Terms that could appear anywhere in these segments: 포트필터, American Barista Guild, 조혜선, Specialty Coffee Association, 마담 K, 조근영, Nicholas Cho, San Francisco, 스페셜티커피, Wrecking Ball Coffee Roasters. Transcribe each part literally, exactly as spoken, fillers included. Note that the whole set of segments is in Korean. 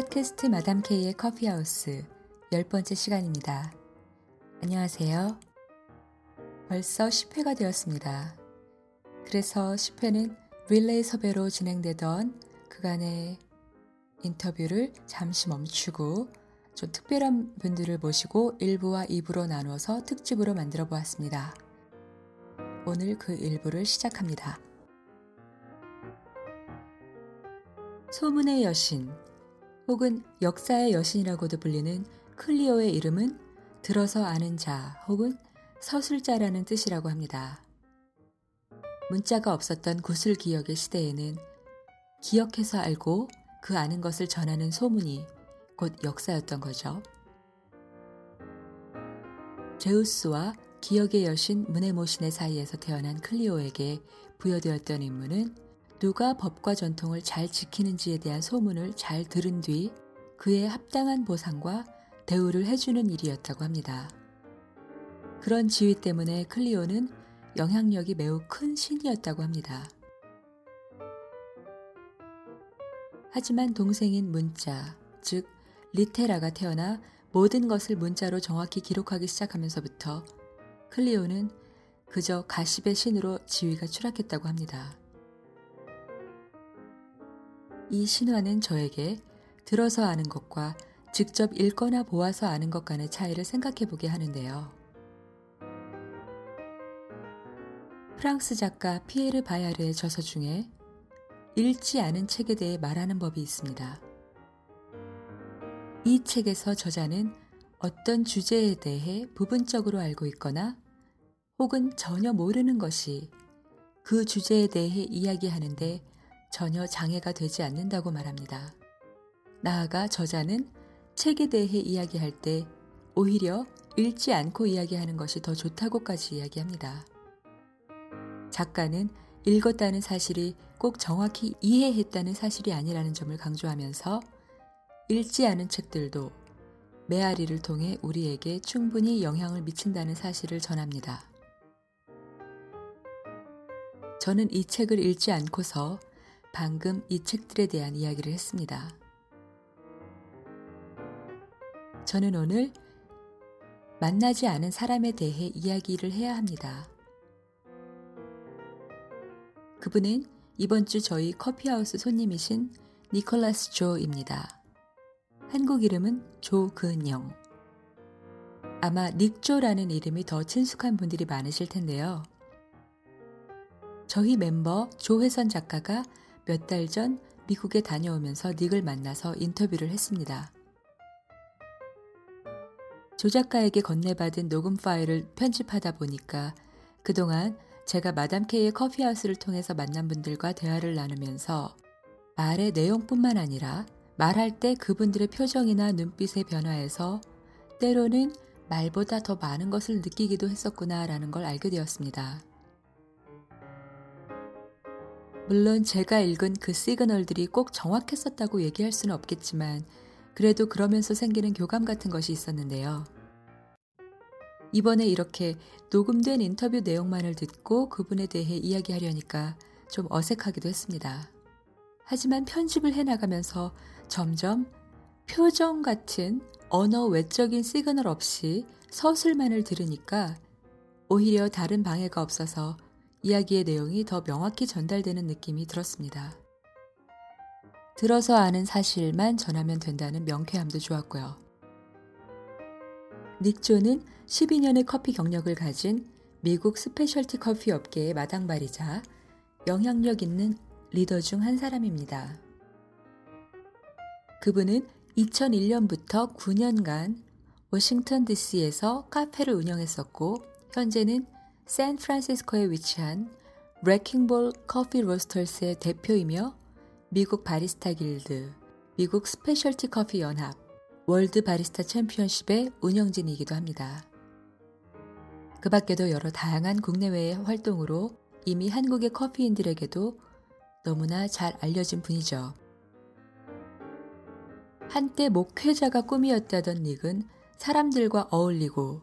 팟캐스트 마담 K의 커피하우스 열 번째 시간입니다. 안녕하세요. 벌써 십 회가 되었습니다. 그래서 십 회는 릴레이 섭외로 진행되던 그간의 인터뷰를 잠시 멈추고 좀 특별한 분들을 모시고 일 부와 이 부로 나누어서 특집으로 만들어 보았습니다. 오늘 그 일 부를 시작합니다. 소문의 여신 혹은 역사의 여신이라고도 불리는 클리오의 이름은 들어서 아는 자 혹은 서술자라는 뜻이라고 합니다. 문자가 없었던 구슬기역의 시대에는 기억해서 알고 그 아는 것을 전하는 소문이 곧 역사였던 거죠. 제우스와 기억의 여신 문에모신의 사이에서 태어난 클리오에게 부여되었던 임무는 누가 법과 전통을 잘 지키는지에 대한 소문을 잘 들은 뒤 그의 합당한 보상과 대우를 해주는 일이었다고 합니다. 그런 지위 때문에 클리오는 영향력이 매우 큰 신이었다고 합니다. 하지만 동생인 문자, 즉 리테라가 태어나 모든 것을 문자로 정확히 기록하기 시작하면서부터 클리오는 그저 가십의 신으로 지위가 추락했다고 합니다. 이 신화는 저에게 들어서 아는 것과 직접 읽거나 보아서 아는 것 간의 차이를 생각해보게 하는데요. 프랑스 작가 피에르 바야르의 저서 중에 읽지 않은 책에 대해 말하는 법이 있습니다. 이 책에서 저자는 어떤 주제에 대해 부분적으로 알고 있거나 혹은 전혀 모르는 것이 그 주제에 대해 이야기하는데 전혀 장애가 되지 않는다고 말합니다. 나아가 저자는 책에 대해 이야기할 때 오히려 읽지 않고 이야기하는 것이 더 좋다고까지 이야기합니다. 작가는 읽었다는 사실이 꼭 정확히 이해했다는 사실이 아니라는 점을 강조하면서 읽지 않은 책들도 메아리를 통해 우리에게 충분히 영향을 미친다는 사실을 전합니다. 저는 이 책을 읽지 않고서 방금 이 책들에 대한 이야기를 했습니다. 저는 오늘 만나지 않은 사람에 대해 이야기를 해야 합니다. 그분은 이번 주 저희 커피하우스 손님이신 니콜라스 조입니다. 한국 이름은 조근영. 아마 닉조라는 이름이 더 친숙한 분들이 많으실 텐데요. 저희 멤버 조혜선 작가가 몇 달 전 미국에 다녀오면서 닉을 만나서 인터뷰를 했습니다. 조 작가에게 건네받은 녹음 파일을 편집하다 보니까 그동안 제가 마담 K의 커피하우스를 통해서 만난 분들과 대화를 나누면서 말의 내용뿐만 아니라 말할 때 그분들의 표정이나 눈빛의 변화에서 때로는 말보다 더 많은 것을 느끼기도 했었구나라는 걸 알게 되었습니다. 물론 제가 읽은 그 시그널들이 꼭 정확했었다고 얘기할 수는 없겠지만 그래도 그러면서 생기는 교감 같은 것이 있었는데요. 이번에 이렇게 녹음된 인터뷰 내용만을 듣고 그분에 대해 이야기하려니까 좀 어색하기도 했습니다. 하지만 편집을 해나가면서 점점 표정 같은 언어 외적인 시그널 없이 서술만을 들으니까 오히려 다른 방해가 없어서 이야기의 내용이 더 명확히 전달되는 느낌이 들었습니다. 들어서 아는 사실만 전하면 된다는 명쾌함도 좋았고요. 닉조는 십이 년의 커피 경력을 가진 미국 스페셜티 커피 업계의 마당발이자 영향력 있는 리더 중 한 사람입니다. 그분은 이천일 년부터 구 년간 워싱턴 디씨에서 카페를 운영했었고 현재는 샌프란시스코에 위치한 Wrecking Ball Coffee Roasters의 대표이며 미국 바리스타 길드, 미국 스페셜티 커피 연합, 월드 바리스타 챔피언십의 운영진이기도 합니다. 그 밖에도 여러 다양한 국내외의 활동으로 이미 한국의 커피인들에게도 너무나 잘 알려진 분이죠. 한때 목회자가 꿈이었다던 닉은 사람들과 어울리고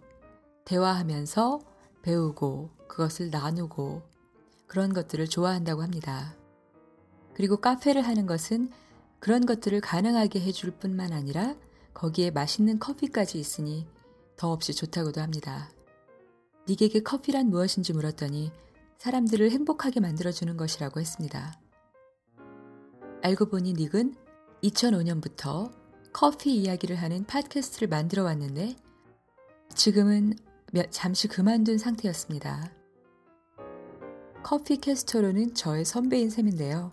대화하면서 배우고 그것을 나누고 그런 것들을 좋아한다고 합니다. 그리고 카페를 하는 것은 그런 것들을 가능하게 해줄 뿐만 아니라 거기에 맛있는 커피까지 있으니 더없이 좋다고도 합니다. 닉에게 커피란 무엇인지 물었더니 사람들을 행복하게 만들어주는 것이라고 했습니다. 알고 보니 닉은 이천오 년부터 커피 이야기를 하는 팟캐스트를 만들어 왔는데 지금은 잠시 그만둔 상태였습니다. 커피 캐스터로는 저의 선배인 셈인데요.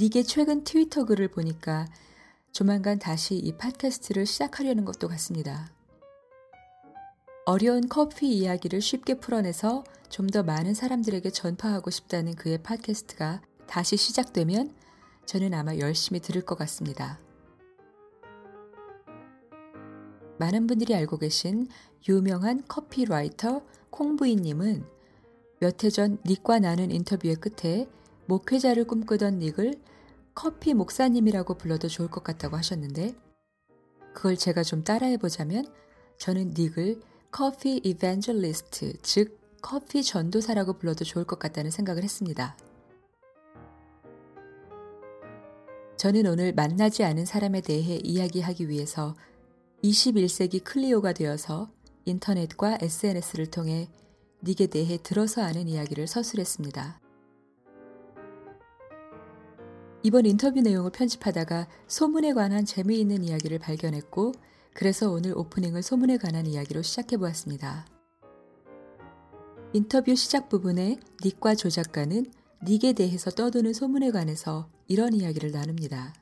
닉의 최근 트위터 글을 보니까 조만간 다시 이 팟캐스트를 시작하려는 것도 같습니다. 어려운 커피 이야기를 쉽게 풀어내서 좀 더 많은 사람들에게 전파하고 싶다는 그의 팟캐스트가 다시 시작되면 저는 아마 열심히 들을 것 같습니다. 많은 분들이 알고 계신 유명한 커피라이터 콩부인님은 몇 해 전 닉과 나눈 인터뷰의 끝에 목회자를 꿈꾸던 닉을 커피 목사님이라고 불러도 좋을 것 같다고 하셨는데 그걸 제가 좀 따라해보자면 저는 닉을 커피 이벤젤리스트, 즉 커피 전도사라고 불러도 좋을 것 같다는 생각을 했습니다. 저는 오늘 만나지 않은 사람에 대해 이야기하기 위해서 이십일 세기 클리오가 되어서 인터넷과 에스엔에스를 통해 닉에 대해 들어서 아는 이야기를 서술했습니다. 이번 인터뷰 내용을 편집하다가 소문에 관한 재미있는 이야기를 발견했고 그래서 오늘 오프닝을 소문에 관한 이야기로 시작해보았습니다. 인터뷰 시작 부분에 닉과 조 작가는 닉에 대해서 떠도는 소문에 관해서 이런 이야기를 나눕니다.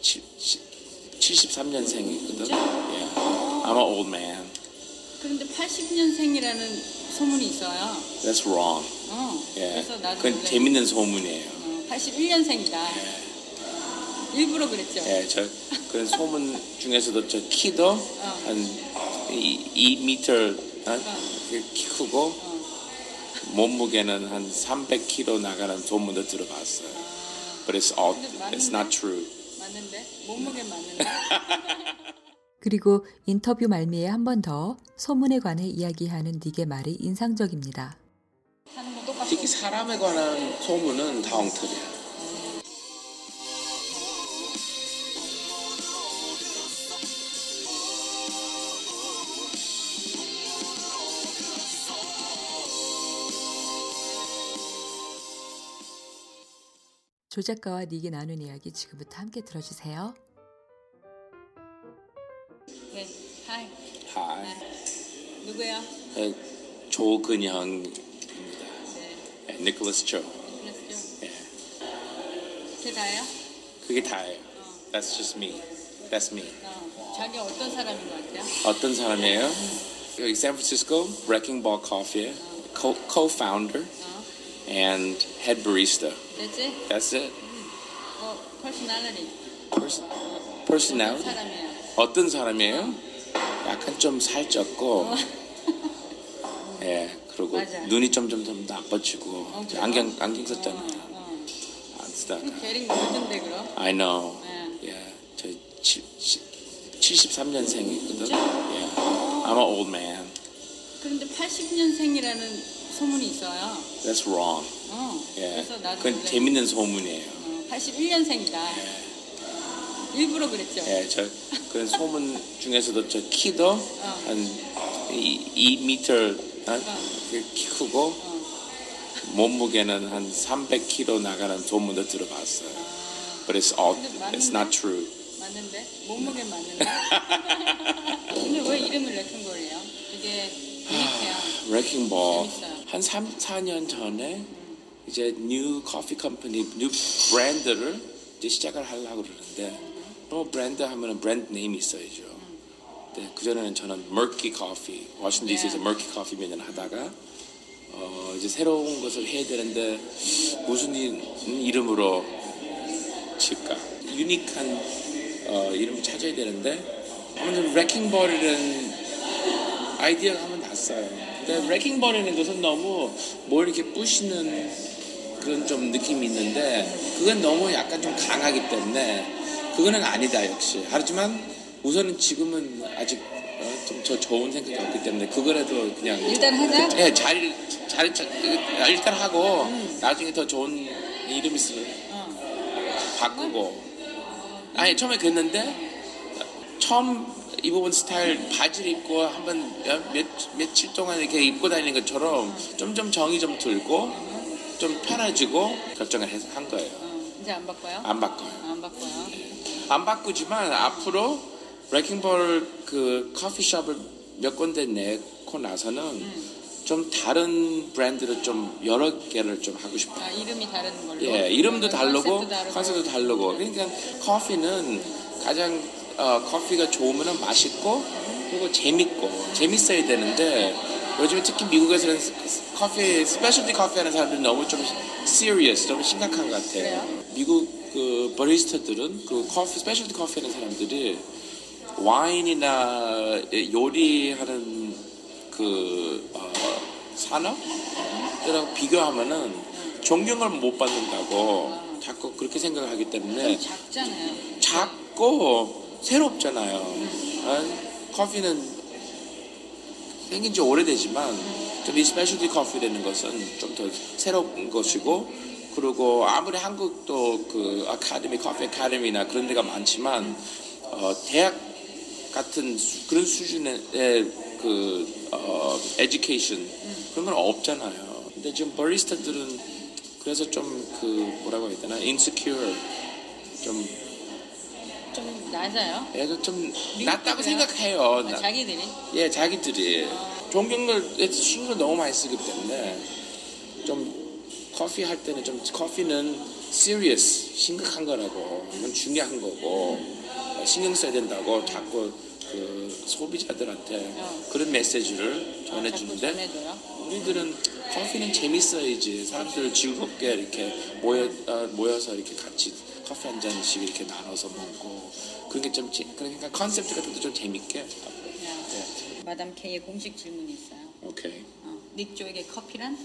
칠십삼 년생이거든. Yeah. I'm an old man. 그런데 팔십 년생이라는 소문이 있어요. That's wrong. 어. Yeah. 그래서 나중에 그건 그래. 재밌는 소문이에요. 어, 팔십일 년생이다. Yeah. 일부러 그랬죠. 예, 저 그런 소문 중에서도 저 키도 어. 한 이 미터 한 키 어. 크고 어. 몸무게는 한 삼백 킬로그램 나가는 소문도 들어봤어요. 아. But it's all, it's not true. 맞는데? 몸무게 맞는데? 그리고 인터뷰 말미에 한 번 더 소문에 관해 이야기하는 닉의 말이 인상적입니다. 특히 사람에 관한 소문은 다 엉터리야. 조 작가와 닉이 나눈 이야기 지금부터 함께 들어주세요. 네, 하이. 하이. 누구요? 네, 조근형입니다. 네. 네, Nicholas Cho. Nicholas Cho. 네. 그게 다예요? 그게 다예요. 어. That's just me. That's me. 어. 자기 어떤 사람인 것 같아요? 어떤 사람이에요? 음. 여기 샌프란시스코 Wrecking Ball Coffee 어. co- co-founder. 어. And head barista. That's it? That's it. Mm-hmm. Well, personality. Pers- personality? 어떤 사람이에요? 어떤 사람이에요? 어. 약간 좀 살쪘고, 어. 예, 그리고 맞아. 눈이 점점 좀 나빠지고, 어, 안경, 안경 썼잖아요. 어, 어. 안 쓰다가. 게링 모든데, 그럼? I know. 예, yeah. yeah. 저 치, 치, 칠십삼 년생이거든. Yeah. I'm an old man. 그런데 팔십 년생이라는 소문이 있어요. That's wrong. 어. Yeah. 그래서 나도 그건 원래... 재밌는 소문이에요. 어, 팔십일 년생이다. Yeah. 일부러 그랬죠. 예, yeah, 저 그런 소문 중에서도 저 키도 어. 한 이 미터 한 키 크고 어. 몸무게는 한 삼백 킬로그램 나가는 소문도 들어봤어요. 아. But it's all, it's not true. 맞는데? 몸무게 맞는데? 근데 왜 이름을 렉힌 거예요? 이게 유니크해요. Wrecking Ball. 재밌어요. 한 삼, 사 년 전에 음. 이제 뉴 커피 컴퍼니, 뉴 브랜드를 이제 시작을 하려고 그러는데 뭐 브랜드 하면은 브랜드 네임이 있어야죠. 음. 네, 그전에는 저는 Murky Coffee, 워싱턴 디씨에서 Murky Coffee 매년 하다가 어, 이제 새로운 것을 해야 되는데 무슨 이, 이름으로 칠까? 유니크한 어, 이름을 찾아야 되는데 아무튼 Wrecking Ball이라는 아이디어가 하면 났어요. 근데 래킹 버리는 것은 너무 뭘 이렇게 부시는 그런 좀 느낌이 있는데 그건 너무 약간 좀 강하기 때문에 그거는 아니다 역시. 하지만 우선은 지금은 아직 좀 저 좋은 생각이 없기 때문에 그거라도 그냥 일단 하자. 네, 잘, 잘, 잘 일단 하고 음. 나중에 더 좋은 이름 있으면 바꾸고. 아니 처음에 그랬는데 처음 입어본 스타일 바지를 입고 한번 몇, 며칠 동안 이렇게 입고 다니는 것처럼 점점 정이 좀 들고 좀 편해지고 결정을 해서 한 거예요. 이제 안 바꿔요? 안 바꿔요. 안 바꿔요. 안 바꾸지만 앞으로 레킹볼 그 커피숍을 몇 군데 내고 나서는 음. 좀 다른 브랜드를 좀 여러 개를 좀 하고 싶어요. 아, 이름이 다른 걸로? 예, 이름도 다르고 컨셉도 다르고. 그러니까 커피는 가장 어, 커피가 좋으면 맛있고 그리고 재밌고 재밌어야 되는데 요즘 특히 미국에서는 커피 스페셜티 커피 하는 사람들이 너무 좀 serious, 너무 심각한 것 같아요. 그래요? 미국 그 바리스타들은 그 커피 스페셜티 커피 하는 사람들이 와인이나 요리하는 그 어, 산업들하고 비교하면은 존경을 못 받는다고 자꾸 그렇게 생각하기 때문에 작잖아요. 작고 새롭잖아요. 어? 커피는 생긴 지 오래되지만 좀 이 스페셜티 커피라는 것은 좀 더 새로운 것이고 그리고 아무리 한국도 그 아카데미, 커피 아카데미나 그런 데가 많지만 어, 대학 같은 수, 그런 수준의 그 어, 에듀케이션 그런 건 없잖아요. 근데 지금 바리스타들은 그래서 좀 그 뭐라고 해야 되나 insecure 좀 좀 낮아요? 예, 좀 낮다고 생각해요. 어, 자기들이? 예, 자기들이. 아. 존경을, 신경을 너무 많이 쓰기 때문에 좀 커피 할 때는 좀 커피는 serious, 심각한 거라고 그건 중요한 거고 신경 써야 된다고 자꾸 그 소비자들한테 어. 그런 메시지를 전해주는데 아, 우리들은 커피는 재밌어야지 사람들 즐겁게 이렇게 모여, 어, 모여서 이렇게 같이 커피 한 잔씩 이렇게 나눠서 먹고 그런 게 좀 그러니까 컨셉트 같은 것도 좀 재밌게. 네. 마담 K의 공식 질문이 있어요. 오케이. 어, 닉 조에게 커피란?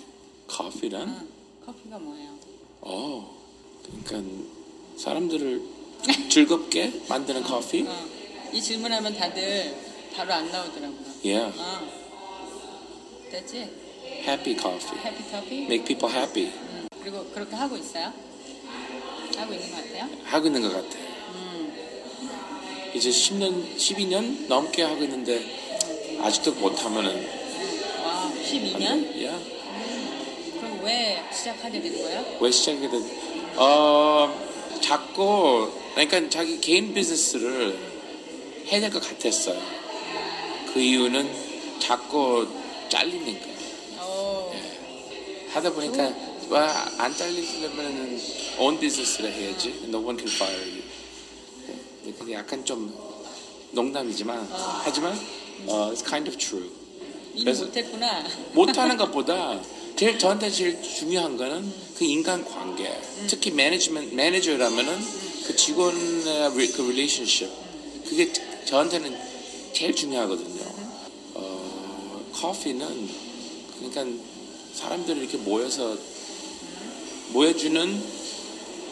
커피란? 어, 커피가 뭐예요? 어, 그러니까 사람들을 즐겁게 만드는 커피? 어, 이 질문하면 다들 바로 안 나오더라고요. Yeah. 어, 됐지? Happy coffee. Happy coffee? Make people happy. 음, 그리고 그렇게 하고 있어요? 하고 있는 것 같아요? 하고 있는 것 같아요. 음. 이제 십 년, 십이 년 넘게 하고 있는데 음. 아직도 못하면은. 와, 십이 년? 예. 음. 그럼 왜 시작하게 된 거예요? 왜 시작하게 된? 어, 자꾸 그러니까 자기 개인 비즈니스를 해야 될 것 같았어요. 그 이유는 자꾸 잘리니까. 오. 예. 하다 보니까. 음. 와, 안 잘리려면 온 비즈니스를 해야지. No one can fire you. 그게 약간 좀 농담이지만 아. 하지만 uh, it's kind of true. 그래서 못했구나. 못하는 것보다 제일 저한테 제일 중요한 거는 그 인간관계. 음. 특히 매니지먼트 매니저라면은 그 직원의 그 relationship. 그게 저한테는 제일 중요하거든요. 어, 커피는 그러니까 사람들이 이렇게 모여서 모여주는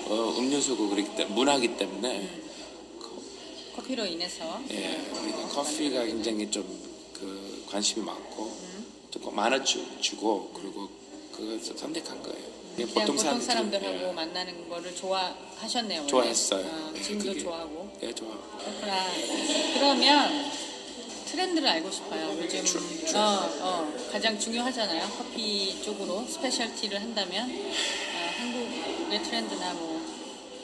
어, 음료수고 그렇기 때문에 문화기 때문에 커피로 인해서 예, 우리가 커피가 굉장히 좀 그 관심이 많고 음. 조금 많아지고 그리고 그걸 선택한 거예요. 그냥 보통, 보통 사람들하고 예. 만나는 거를 좋아하셨네요. 좋아했어요. 아, 지금도 그게, 좋아하고. 예, 좋아하고. 그렇구나. 그러면 트렌드를 알고 싶어요. 요즘 주, 주. 어, 어, 가장 중요하잖아요. 커피 쪽으로 스페셜티를 한다면. 한국의 트렌드나 뭐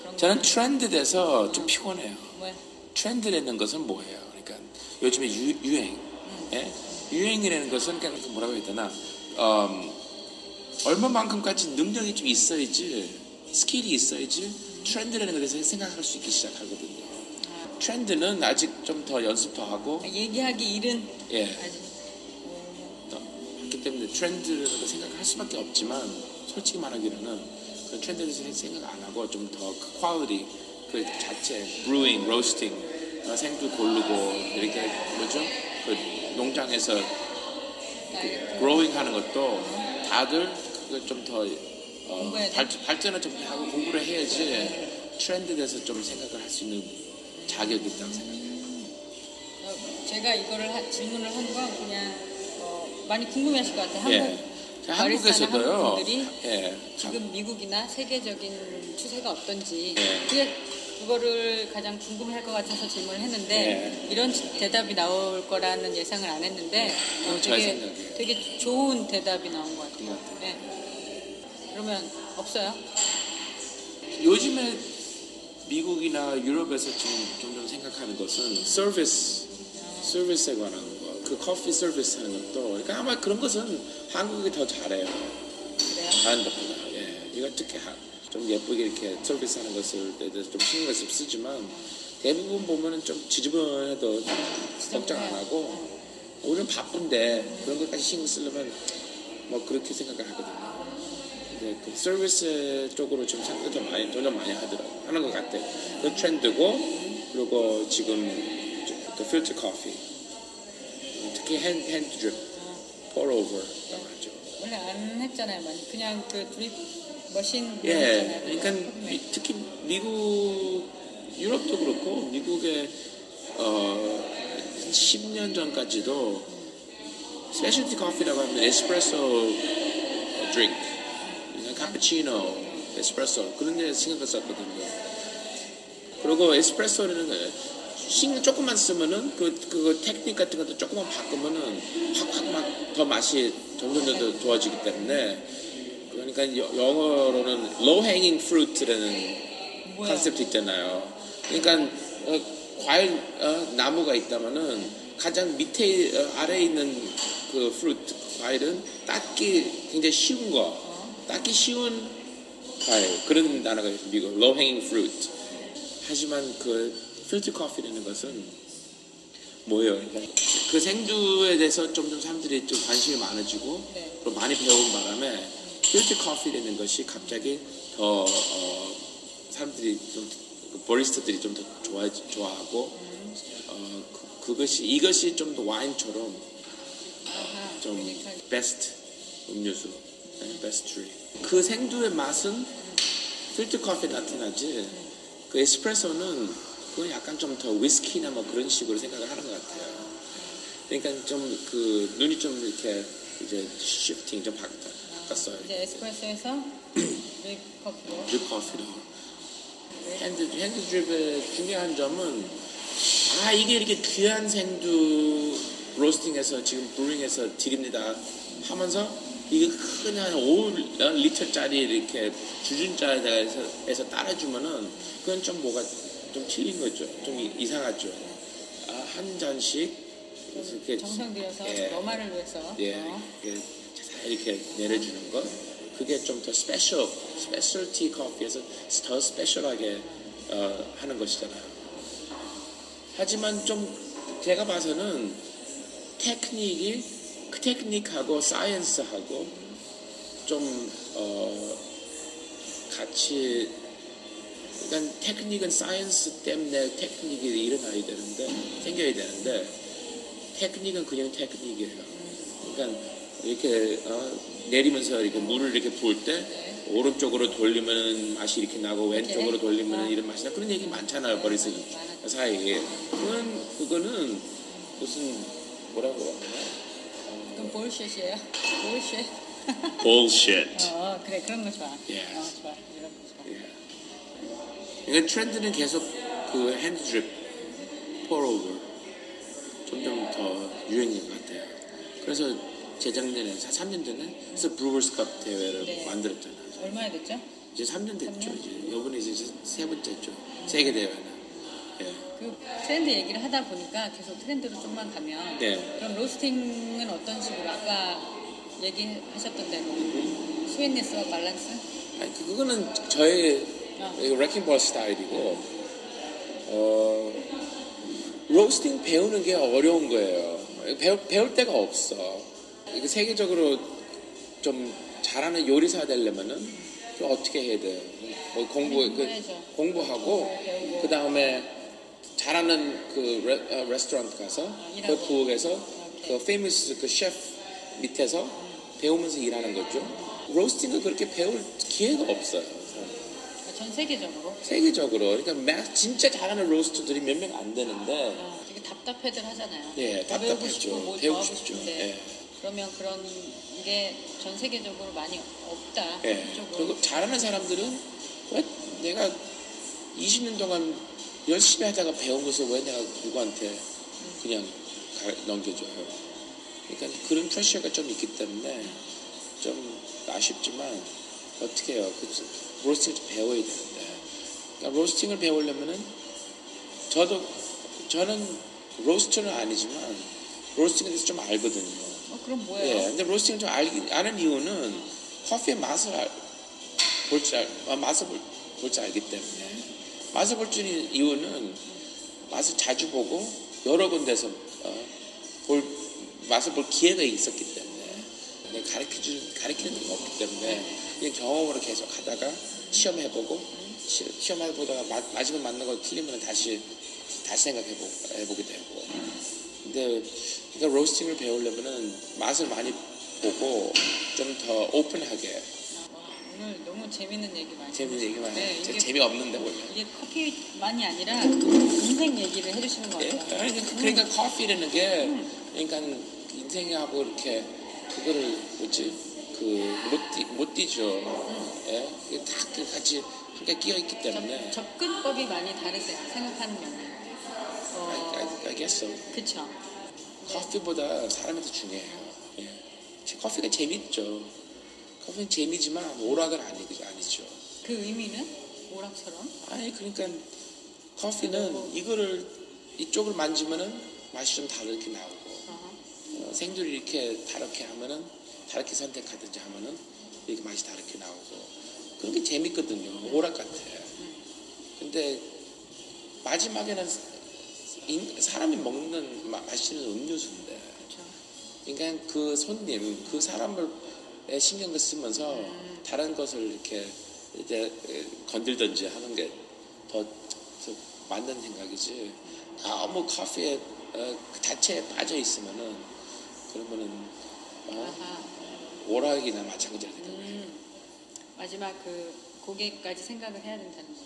그런 저는 트렌드 돼서 어. 좀 피곤해요. 왜? 트렌드라는 것은 뭐예요? 그러니까 요즘에 유, 유행 음. 예? 유행이라는 것은 그러니까 뭐라고 해야 되나 음, 얼마만큼까지 능력이 좀 있어야지 스킬이 있어야지 음. 트렌드라는 것에 대해서 생각할 수 있기 시작하거든요. 아. 트렌드는 아직 좀 더 연습 더 하고 아, 얘기하기 이른 예. 아직 음. 그렇기 때문에 트렌드라고 생각할 수밖에 없지만 솔직히 말하기로는 그 트렌드에 대해서 생각 안 하고 좀 더 그 퀄리티 그 자체 브루잉, 로스팅 생도 고르고 이렇게 뭐죠? 그 농장에서 그 그로잉 하는 것도 다들 그걸 좀 더 어, 발전을 좀 하고 공부를 해야지 트렌드에 대해서 좀 생각을 할 수 있는 자격이 있다고 생각해요. 제가 이거를 하, 질문을 한 건 그냥 어, 많이 궁금해하실 것 같아요. 한국 예. 한국에서도요. 분들이 예, 지금 미국이나 세계적인 추세가 어떤지 예. 그게 그거를 가장 궁금해할 것 같아서 질문을 했는데 예. 이런 대답이 나올 거라는 예상을 안 했는데 예. 어, 되게, 되게 좋은 대답이 나온 것 같아요. 예. 예. 그러면 없어요? 요즘에 미국이나 유럽에서 지금 점점 생각하는 것은 서비스, 서비스에 관한 거, 그 커피 서비스 하는 것도, 그러니까 아마 그런 것은 한국이 더 잘해요. 그래요? 다른 것보다. 예. 이거 특히 좀 예쁘게 이렇게 서비스 하는 것을 대해서 좀 신경을 쓰지만 대부분 보면은 좀 지저분해도 걱정 안 하고, 우리는 바쁜데 그런 것까지 신경 쓰려면 뭐 그렇게 생각을 하거든요. 그 서비스 쪽으로 좀 상대도 많이 도전 많이 하더라고 하는 것 같아. 그 트렌드고 그리고 지금 그 필터 커피 특히 핸드 핸드 드립, pour over라고 하죠. 원래 안 했잖아요, 많이 그냥 그 드립 머신. 예, 그러니까 미, 특히 미국 유럽도 그렇고 미국의 어, 십 년 전까지도 스페셜티 커피라고 하면 에스프레소 드링크. 카푸치노, 에스프레소 그런 데 신경을 썼거든요. 그리고 에스프레소라는 거 신경 조금만 쓰면은 그, 그 테크닉 같은 것도 조금만 바꾸면은 확확 막 더 맛이 점점 더 좋아지기 때문에 그러니까 영어로는 low hanging fruit라는 컨셉도 있잖아요. 그러니까 어, 과일 어, 나무가 있다면은 가장 밑에 어, 아래에 있는 그 fruit 과일은 닦기 굉장히 쉬운 거. 닦기 쉬운 과일 그런 단어가 있어요. 미국 low hanging fruit. 하지만 그 filter coffee라는 것은 뭐예요? 그 생두에 대해서 점점 사람들이 좀 관심이 많아지고 네. 그리고 많이 배운 바람에 filter coffee라는 것이 갑자기 더 어, 사람들이 좀 버리스타들이 좀 더 좋아 좋아하고 음. 어, 그, 그것이 이것이 좀 더 와인처럼 어, 좀 best 음료수. 베스트리. 그 생두의 맛은 필터 커피에 나타나지 그 에스프레소는 그건 약간 좀 더 위스키나 뭐 그런 식으로 생각을 하는 것 같아요. 그러니까 좀 그 눈이 좀 이렇게 이제 쉬프팅 좀 바꿨어요. 이제 에스프레소에서 드립 커피로. 드립 커피로. 핸드 핸드 드립의 중요한 점은 아 이게 이렇게 귀한 생두 로스팅해서 지금 브루잉해서 드립니다 하면서. 이게 큰 한 오 리터짜리 이렇게 주준자에다가 해서, 해서 따라주면은 그건 좀 뭐가 좀 틀린 거죠. 좀 이상하죠. 아, 한 잔씩 이렇게 정성 들여서 예, 너만을 위해서 예, 어. 이렇게, 이렇게 내려주는 것 그게 좀 더 스페셜 스페셜티 커피에서 더 스페셜하게 어, 하는 것이잖아요. 하지만 좀 제가 봐서는 테크닉이 그 테크닉하고 사이언스하고 좀 어, 같이 그러니까 테크닉은 사이언스 때문에 테크닉이 일어나야 되는데 생겨야 되는데 테크닉은 그냥 테크닉이에요. 그러니까 이렇게 어, 내리면서 이렇게 물을 이렇게 부을 때 오른쪽으로 돌리면 맛이 이렇게 나고 왼쪽으로 돌리면 이런 맛이 나 그런 얘기 많잖아요. 버리스 사이에 그건 그거는 무슨 뭐라고 하나? 그건 볼쉣이에요. 볼쉣. 볼쉣. 어, 그래. 그런 거 좋아. Yes. 어, 좋아. 이런 거 좋아. Yeah. 그러니까 트렌드는 계속 그 핸드 드립, pour over 점점 더 유행인 것 같아요. 그래서 재작년에, 삼 년 전에 그래서 브루버스컵 대회를 네. 만들었잖아요. 얼마나 됐죠? 이제 삼 년 됐죠. 삼 년? 이제 이번에 이제 세 번째죠. 음. 세계 대회는. 예. 그 트렌드 얘기를 하다 보니까 계속 트렌드로 좀만 가면 예. 그럼 로스팅은 어떤 식으로 아까 얘기하셨던 대로 음. 스윗니스와 밸런스? 아니, 그거는 저의 어. 레킹볼 스타일이고 어, 로스팅 배우는 게 어려운 거예요. 배울, 배울 데가 없어. 세계적으로 좀 잘하는 요리사 되려면은 좀 어떻게 해야 돼요? 뭐 공부, 그, 공부하고 그 다음에 잘하는 그 레, 어, 레스토랑트 가서 아, 그 부엌에서 오케이. 그 페이머스 그 셰프 밑에서 음. 배우면서 일하는 거죠. 로스팅은 그렇게 배울 기회가 없어요. 아, 전 세계적으로? 세계적으로. 그러니까 막 진짜 잘하는 로스터들이 몇 명 안 되는데 아, 되게 답답해들 하잖아요. 예, 답답하죠. 배우고 싶죠. 예. 그러면 그런 게 전 세계적으로 많이 없다. 네. 그리고 잘하는 사람들은 왜 내가 이십 년 동안 열심히 하다가 배운 것을 왜 내가 누구한테 그냥 넘겨줘요. 그러니까 그런 프레셔가 좀 있기 때문에 좀 아쉽지만 어떻게 해요. 그 로스팅을 좀 배워야 되는데. 그러니까 로스팅을 배우려면은 저도 저는 로스터는 아니지만 로스팅에 대해서 좀 알거든요. 어, 그럼 뭐예요? 예, 근데 로스팅을 좀 알, 아는 이유는 커피의 맛을 알, 볼 줄 알, 아, 맛을 볼, 볼 줄 알기 때문에 맛을 볼 줄 아는 이유는 맛을 자주 보고 여러 군데서 어, 볼, 맛을 볼 기회가 있었기 때문에 내가 가르치는, 가르치는 게 없기 때문에 그냥 경험으로 계속 하다가 시험해보고 시, 시험해보다가 마, 마지막 맞는 거 틀리면 다시 다시 생각해보, 해보게 되고. 근데, 그러니까 로스팅을 배우려면은 맛을 많이 보고 좀 더 오픈하게. 와, 오늘 너무 재밌는 얘기 많이. 재밌는 얘기 많이. 네, 이게, 재미없는데, 원래. 이게 커피만이 아니라 인생 얘기를 해주시는 거 같아요. 네, 그러니까, 음. 그러니까 커피라는 게, 그러니까 인생하고 이렇게, 그거를 뭐지? 그, 못, 띄, 못 띄죠. 음. 예? 그게 다 같이 함께 끼어있기 때문에. 접, 접근법이 많이 다르세요, 생각하는 면이. 알겠어. 그쵸. 커피보다 사람이 더 중요해요. 예. 커피가 재밌죠. 커피는 재미지만 오락은 아니, 아니죠. 그 의미는? 오락처럼? 아니, 그러니까 커피는 그리고... 이거를, 이쪽을 만지면은 맛이 좀 다르게 나오고, 어, 생두를 이렇게 다르게 하면은, 다르게 선택하든지 하면은, 이렇게 맛이 다르게 나오고. 그런 게 재밌거든요. 네. 오락 같아. 네. 근데 마지막에는 인, 사람이 먹는 마, 마시는 음료수인데, 그렇죠. 그러니까 그 손님, 그 사람을 신경을 쓰면서 음. 다른 것을 이렇게 이제 건들든지 하는 게 더, 더 맞는 생각이지. 너무 커피에 어, 그 자체에 빠져 있으면은 그러면은 어, 오락이나 마찬가지라 생각해요. 음. 마지막 그 고객까지 생각을 해야 된다는 거죠.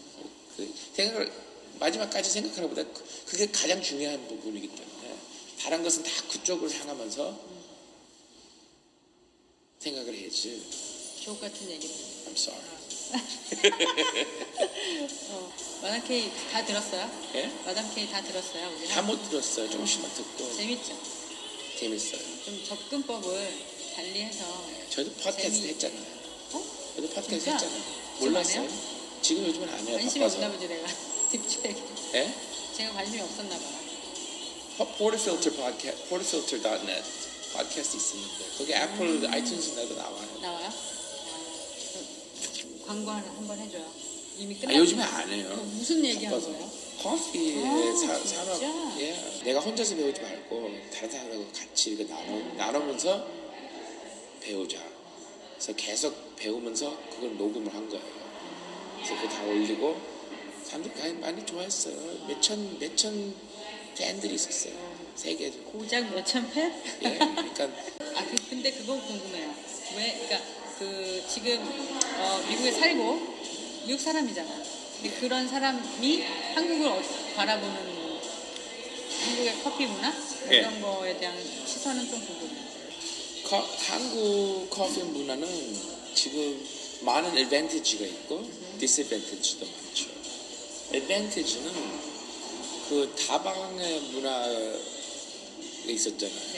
그, 생각을 마지막까지 생각하는 것보다 그게 가장 중요한 부분이기 때문에 다른 것은 다 그쪽을 향하면서 음. 생각을 해야지. 조옥 같은 얘기. I'm sorry. 어, 마담 K 다 들었어요? 예? 마담 K 다 들었어요? 다 못 들었어요. 조금씩만 듣고. 재밌죠? 재밌어요. 좀 접근법을 달리해서. 저도 팟캐스트 재미... 했잖아요. 어? 저도 팟캐스트 진짜? 했잖아요. 몰랐어요? 지금 요즘은 안 해요. 관심이 없나 보지 내가. 집중해. 예? 제가 관심이 없었나 봐. 포트필터 팟캐스트, 포트필터 닷 넷 팟캐스트 있었는데 거기 애플 음. 아이튠즈에도 나와요. 나와요? 아, 광고 하나 한번 해줘요. 이미 끝났어요. 아, 요즘에 안 해요. 무슨 얘기하는 거예요? 커피 아, 사, 산업. 예. 내가 혼자서 배우지 말고 다른 사람하고 같이 이거 나눠 나누면서 배우자. 그래서 계속 배우면서 그걸 녹음을 한 거예요. 그래서 그거 다 올리고. 사람들이 많이 좋아했어요. 몇천, 몇천 팬들이 있었어요. 세계 고작 몇천 팬? 예, 그러니까. 아, 그, 근데 그거 궁금해요. 왜, 그러니까, 그, 지금, 어, 미국에 살고, 미국 사람이잖아. 근데 예. 그런 사람이 한국을 바라보는 한국의 커피 문화? 이런 예. 거에 대한 시선은 좀 궁금해요. 거, 한국 커피 문화는 지금 많은 advantage가 있고, disadvantage도 많죠. advantage는 그 다방의 문화가 있었잖아요. 네.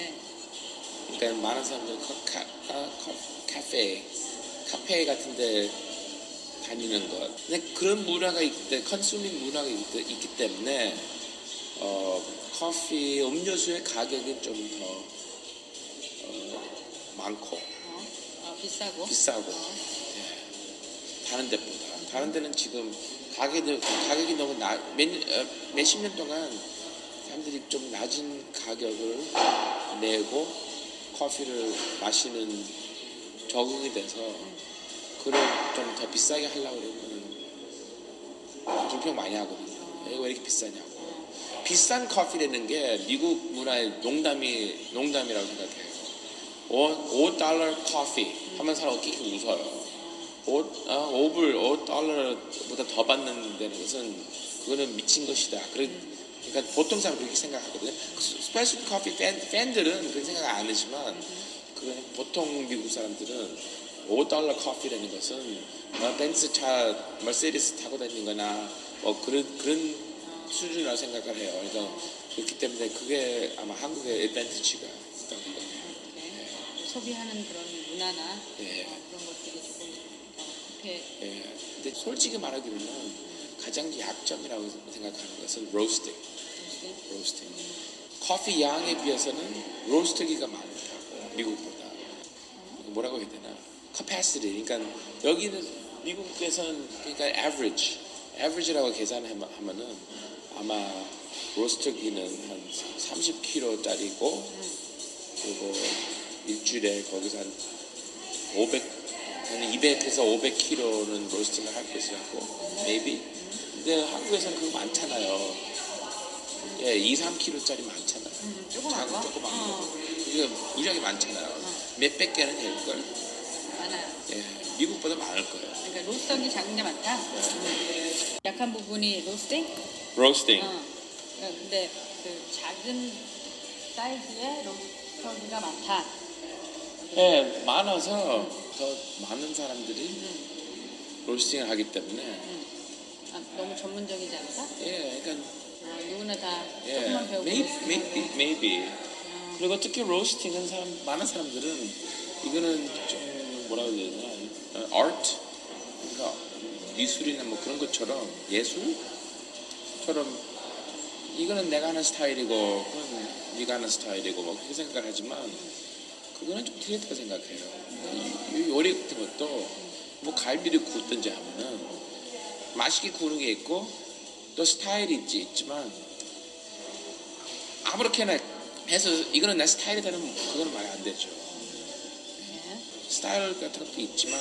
그러니까 많은 사람들이 카, 카, 카, 카페, 카페 같은 데 다니는 것. 근데 그런 문화가 있기 때문에, 컨슈밍 문화가 있기, 있기 때문에, 어, 커피, 음료수의 가격이 좀 더, 어, 많고. 어? 어, 비싸고? 비싸고. 어. 네. 다른 데보다. 음. 다른 데는 지금 가격이, 가격이 너무 나, 몇, 몇십 년 동안 사람들이 좀 낮은 가격을 내고 커피를 마시는 적응이 돼서 그걸 좀 더 비싸게 하려고 그러면 불평 많이 하거든요. 왜 이렇게 비싸냐고. 비싼 커피라는 게 미국 문화의 농담이, 농담이라고 생각해요. 오 달러 커피 하면 사람 끼끼 웃어요. 오 불, 오 달러보다 더 받는 데는 것은 그거는 미친 것이다. 그러니까 보통 사람들이 그렇게 생각하거든요. 스페셜티 커피 팬, 팬들은 그런 생각 안 하지만 그 보통 미국 사람들은 오 달러 커피라는 것은 뭐 벤츠 차, 머세디스 타고 다니는 거나 뭐 그런, 그런 수준이라고 생각을 해요. 그래서 그렇기 때문에 그게 아마 한국의 애드밴티지가 있다고 생각해요. 네. 소비하는 그런 문화나 네. 어, 그런 것들이 조금 급해. 네. 근데 솔직히 말하기로는 가장 약점이라고 생각하는 것은 로스팅. 로스팅? 로스팅. 음. 커피 양에 비해서는 로스트기가 많다고, 미국보다. 뭐라고 해야 되나? capacity. 그러니까 여기는 미국에서는 그러니까 average. average라고 계산하면은 아마 로스트기는 한 삼십 킬로그램짜리고 그리고 일주일에 거기서 한 오백, 한 이백에서 오백 킬로그램는 로스팅을 할 것이고 maybe. 근데 한국에서는 그거 많잖아요. 예, 이삼 킬로그램짜리 많잖아요. 음, 조그만 조그만 거. 이게 무지하게 많잖아요. 어. 몇백 개는 될걸. 많아요. 예, 미국보다 많을 거예요. 그러니까 로스팅이 장르가 많다. 네. 약한 부분이 로스팅? 로스팅. 어. 근데 그 작은 사이즈의 로스팅가 많다. 예, 많아서 음. 더 많은 사람들이 음. 로스팅을 하기 때문에. 음. 아, 너무 전문적이지 않다? 예, 그러니까. 누구나 다 조금만 배우고 maybe, maybe. 아. 그리고 특히 로스팅은 사람, 많은 사람들은 이거는 좀 뭐라고 해야 되나 아트 그러니까 미술이나 뭐 그런 것처럼 예술처럼 이거는 내가 하는 스타일이고 그건 네가 하는 스타일이고 뭐 그렇게 생각을 하지만 그거는 좀 틀렸다고 생각해요. 이, 이 요리 같은 것도 뭐 갈비를 굽든지 하면은 맛있게 구우는 게 있고 또 스타일이 있지, 있지만 아무렇게나 해서 이거는 내 스타일이라는 그거는 말이 안 되죠. 네. 스타일 같은 것도 있지만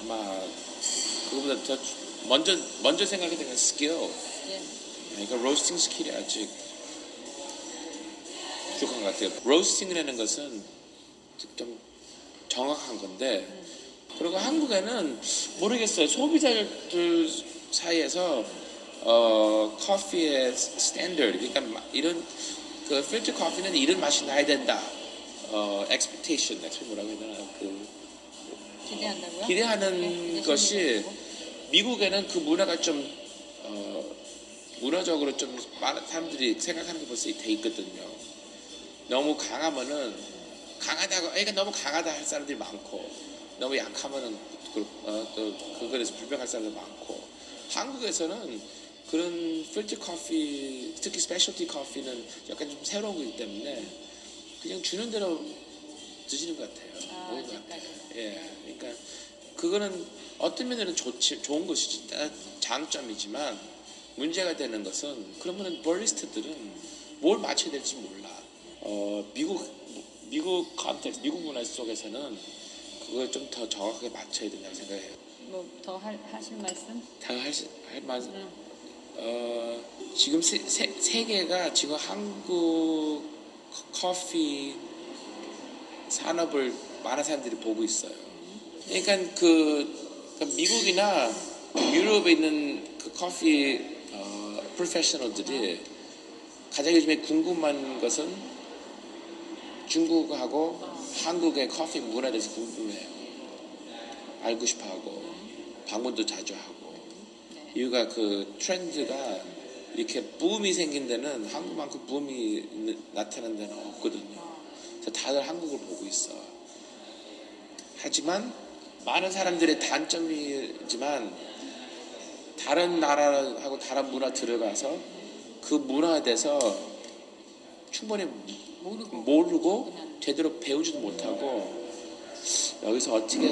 아마 그거보다 더 먼저 먼저 생각이 되는 스킬. 네. 그러니까 로스팅 스킬이 아직 부족한 것 같아요. 로스팅이라는 것은 좀 정확한 건데 그리고 한국에는 모르겠어요. 소비자들 사이에서 어, 커피의 스탠더드 그러니까 이런 그 필터 커피는 이런 맛이 나야 된다. 어, expectation, 뭐라고 해야 되나? 그 기대한다고요? 기대하는 네, 것이 미국에는 그 문화가 좀 어, 문화적으로 좀 많은 사람들이 생각하는 게 벌써 돼 있거든요. 너무 강하면은 강하다고, 그러니까 너무 강하다 할 사람들이 많고, 너무 약하면은 그, 어, 또 그거에 대해서 불평할 사람도 많고. 한국에서는 그런 필터 커피, 특히 스페셜티 커피는 약간 좀 새로운 거기 때문에 그냥 주는 대로 드시는 것 같아요. 아, 먹는 것 같아요. 예, 그러니까 그거는 어떤 면에는 좋지, 좋은 것이지, 장점이지만 문제가 되는 것은 그러면은 버리스타들은 뭘 맞춰야 될지 몰라. 어, 미국 미국 컨텍스, 미국 문화 속에서는 그걸 좀 더 정확하게 맞춰야 된다고 생각해요. 뭐 더 하실 말씀? 더 하실 말씀. 응. 어, 지금 세, 세, 세계가 지금 한국 커피 산업을 많은 사람들이 보고 있어요. 그러니까 그 그러니까 미국이나 유럽에 있는 그 커피 어, 프로페셔널들이 어. 가장 요즘에 궁금한 것은 중국하고 어. 한국의 커피 문화에 대해서 궁금해요. 알고 싶어하고 방문도 자주 하고 네. 이유가 그 트렌드가 이렇게 붐이 생긴 데는 한국만큼 붐이 나타나는 데는 없거든요. 그래서 다들 한국을 보고 있어. 하지만 많은 사람들의 단점이지만 다른 나라하고 다른 문화 들어가서 그 문화에 대해서 충분히 모르고, 모르고 제대로 배우지도 못하고 여기서 어떻게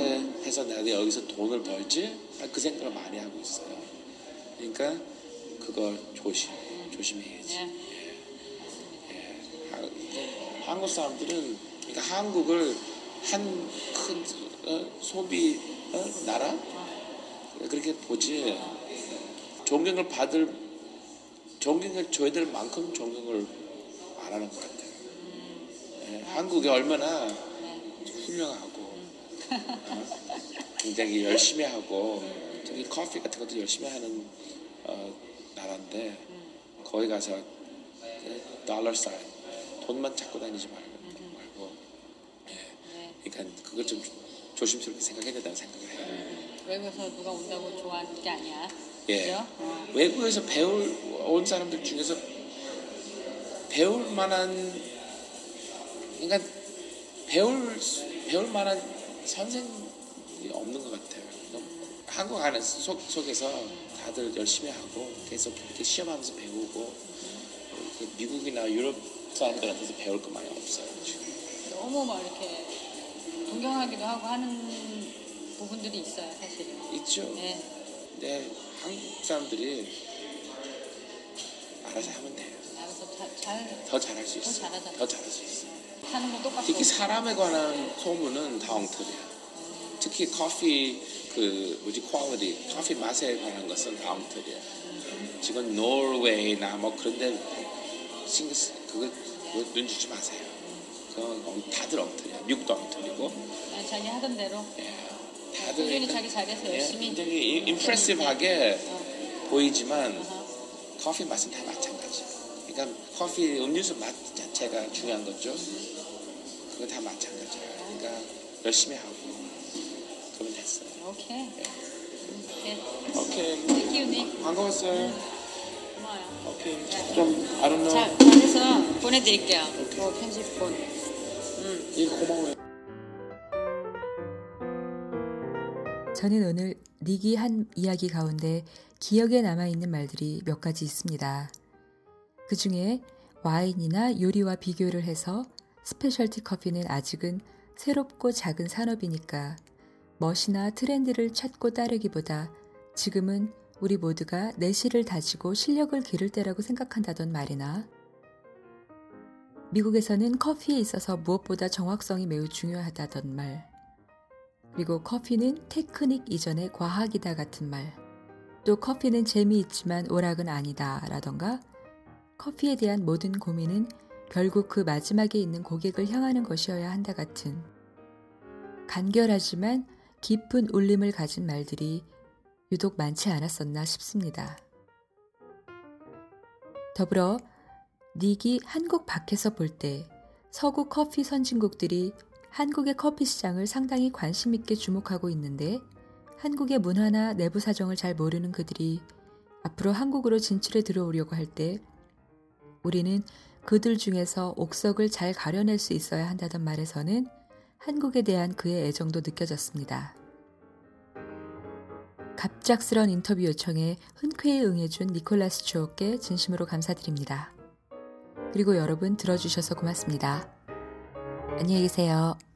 해서 내가 여기서 돈을 벌지? 그 생각을 많이 하고 있어요. 그러니까 그걸 조심, 조심해야지. 네. 예. 하, 네. 한국 사람들은 그러니까 한국을 한 큰 어, 소비 어, 나라? 그렇게 보지. 존경을 받을, 존경을 줘야 될 만큼 존경을 안 하는 것 같아요. 예. 한국이 얼마나 훌륭하고 어, 굉장히 열심히 하고 저기 커피 같은 것도 열심히 하는 어, 나라인데 거기 가서 달러 사인 돈만 찾고 다니지 말고, 말고 예. 그걸 좀 조심스럽게 생각해야 된다고 생각을 해요. 외국에서 누가 온다고 좋아하는 게 아니야. 예. 어. 외국에서 배울 온 사람들 중에서 배울 만한, 그러니까 배울 배울 만한 선생님이 없는 것 같아요. 한국 안에 속 속에서 다들 열심히 하고 계속 이렇게 시험하면서 배우고, 미국이나 유럽 사람들한테서 배울 것 많이 없어요 지금. 너무 막 이렇게 동경하기도 하고 하는 부분들이 있어요 사실은. 있죠. 네. 네, 한국 사람들이 알아서 하면 돼요. 알아서 잘. 더 잘할 수 있어. 더 잘하잖아. 더 잘할 수 있어. 하는 거 똑같고. 특히 사람에 관한 소문은 다 엉터리야. 음. 특히 커피 그 뭐지 퀄리티, 커피 맛에 관한 것은 다 엉터리야. 음. 지금 노르웨이나 뭐 그런데 신경 그거 눈 주지 마세요. 그건 다들 엉터리야. 미국도 엉터리고. 아, 자기 하던 대로. 예. 다들 꾸준히 자기 자리에서 열심히. 굉장히 임프레시브하게 어. 보이지만 uh-huh. 커피 맛은 다 마찬가지. 그러니까 커피 음료수 맛 자체가 중요한 거죠. 그거 다 마찬가지야. 그러니까 열심히 하고 그러면 됐어요. 오케이. 오케이. Thank you, Nick. 반가웠어요. 음. 고마워요. 오케이. Okay. 좀 I don't know. 자, 잘해서 보내드릴게요. 오케이. 어, 편집본. 음. 예, 고마워요. 저는 오늘 닉이 한 이야기 가운데 기억에 남아있는 말들이 몇 가지 있습니다. 그 중에 와인이나 요리와 비교를 해서 스페셜티 커피는 아직은 새롭고 작은 산업이니까 멋이나 트렌드를 찾고 따르기보다 지금은 우리 모두가 내실을 다지고 실력을 기를 때라고 생각한다던 말이나, 미국에서는 커피에 있어서 무엇보다 정확성이 매우 중요하다던 말, 그리고 커피는 테크닉 이전의 과학이다 같은 말, 또 커피는 재미있지만 오락은 아니다 라던가, 커피에 대한 모든 고민은 결국 그 마지막에 있는 고객을 향하는 것이어야 한다 같은 간결하지만 깊은 울림을 가진 말들이 유독 많지 않았었나 싶습니다. 더불어 닉이 한국 밖에서 볼 때 서구 커피 선진국들이 한국의 커피 시장을 상당히 관심 있게 주목하고 있는데, 한국의 문화나 내부 사정을 잘 모르는 그들이 앞으로 한국으로 진출해 들어오려고 할 때 우리는 그들 중에서 옥석을 잘 가려낼 수 있어야 한다던 말에서는 한국에 대한 그의 애정도 느껴졌습니다. 갑작스런 인터뷰 요청에 흔쾌히 응해준 니콜라스 초께 진심으로 감사드립니다. 그리고 여러분 들어주셔서 고맙습니다. 안녕히 계세요.